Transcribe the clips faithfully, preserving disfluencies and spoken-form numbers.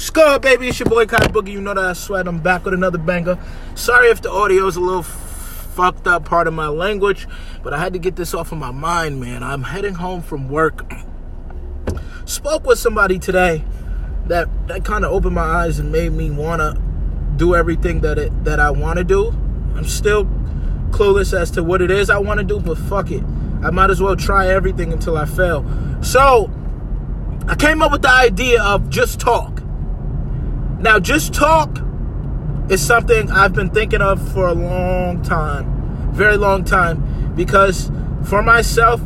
Scud, baby, it's your boy Kai Boogie. You know that I sweat. I'm back with another banger. Sorry if the audio is a little f- fucked up, part of my language, but I had to get this off of my mind, man. I'm heading home from work. Spoke with somebody today that, that kind of opened my eyes and made me want to do everything that it, that I want to do. I'm still clueless as to what it is I want to do, but fuck it. I might as well try everything until I fail. So, I came up with the idea of just talk. Now, just talk is something I've been thinking of for a long time, very long time, because for myself,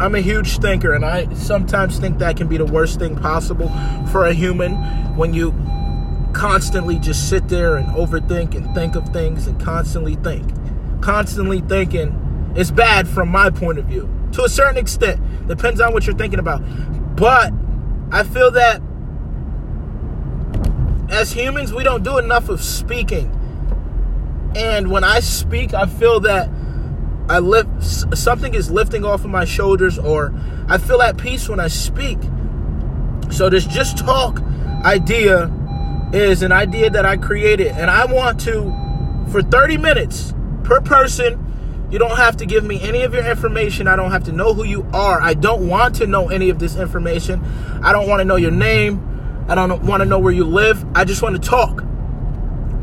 I'm a huge thinker, and I sometimes think that can be the worst thing possible for a human when you constantly just sit there and overthink and think of things and constantly think. Constantly thinking is bad from my point of view, to a certain extent. Depends on what you're thinking about. But I feel that as humans, we don't do enough of speaking. And when I speak, I feel that I lift, something is lifting off of my shoulders, or I feel at peace when I speak. So this just talk idea is an idea that I created. And I want to, for thirty minutes per person, you don't have to give me any of your information. I don't have to know who you are. I don't want to know any of this information. I don't want to know your name. I don't want to know where you live. I just want to talk.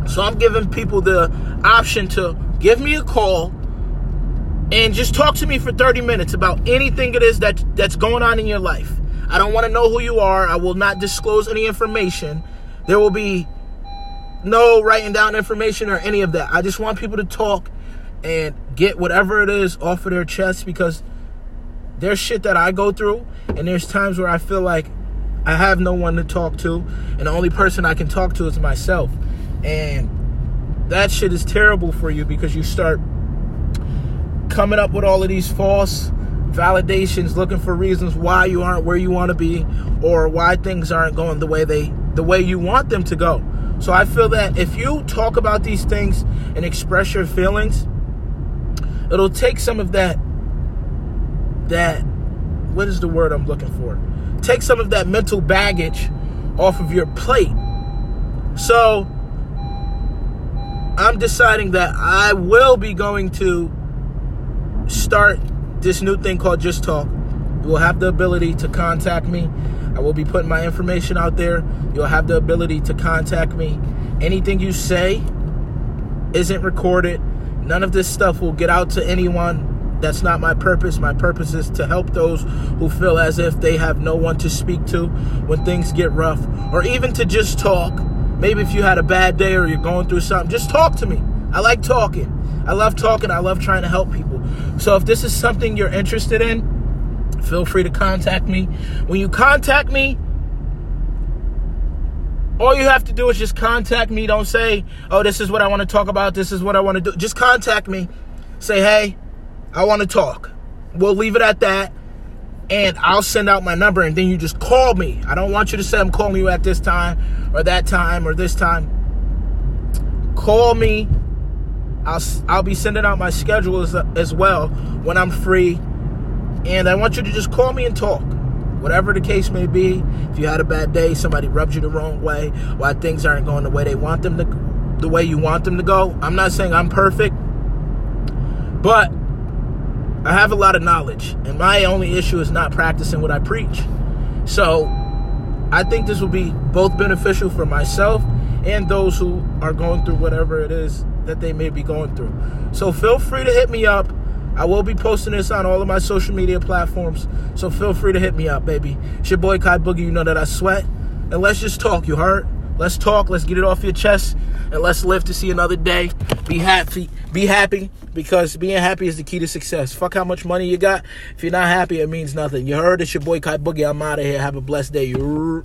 So I'm giving people the option to give me a call and just talk to me for thirty minutes about anything it is that, that's going on in your life. I don't want to know who you are. I will not disclose any information. There will be no writing down information or any of that. I just want people to talk and get whatever it is off of their chest, because there's shit that I go through, and there's times where I feel like I have no one to talk to, and the only person I can talk to is myself. And that shit is terrible for you, because you start coming up with all of these false validations, looking for reasons why you aren't where you want to be, or why things aren't going the way they the way you want them to go. So I feel that if you talk about these things and express your feelings, it'll take some of that that what is the word I'm looking for? Take some of that mental baggage off of your plate. So I'm deciding that I will be going to start this new thing called Just Talk. You will have the ability to contact me. I will be putting my information out there. You'll have the ability to contact me. Anything you say isn't recorded. None of this stuff will get out to anyone. That's not my purpose. My purpose is to help those who feel as if they have no one to speak to when things get rough, or even to just talk. Maybe if you had a bad day or you're going through something, just talk to me. I like talking. I love talking. I love trying to help people. So if this is something you're interested in, feel free to contact me. When you contact me, all you have to do is just contact me. Don't say, oh, this is what I want to talk about. This is what I want to do. Just contact me. Say, hey, I want to talk. We'll leave it at that, and I'll send out my number, and then you just call me. I don't want you to say I'm calling you at this time or that time or this time. Call me. I'll I'll be sending out my schedule as, as well when I'm free, and I want you to just call me and talk. Whatever the case may be, if you had a bad day, somebody rubbed you the wrong way, why things aren't going the way they want them to, the way you want them to go. I'm not saying I'm perfect, but I have a lot of knowledge, and my only issue is not practicing what I preach. So I think this will be both beneficial for myself and those who are going through whatever it is that they may be going through. So feel free to hit me up. I will be posting this on all of my social media platforms, so feel free to hit me up, baby. It's your boy Kai Boogie. You know that I sweat. And let's just talk, you heard? Let's talk. Let's get it off your chest, and let's live to see another day. Be happy. Be happy, because being happy is the key to success. Fuck how much money you got. If you're not happy, it means nothing. You heard? It's your boy Kai Boogie. I'm out of here. Have a blessed day.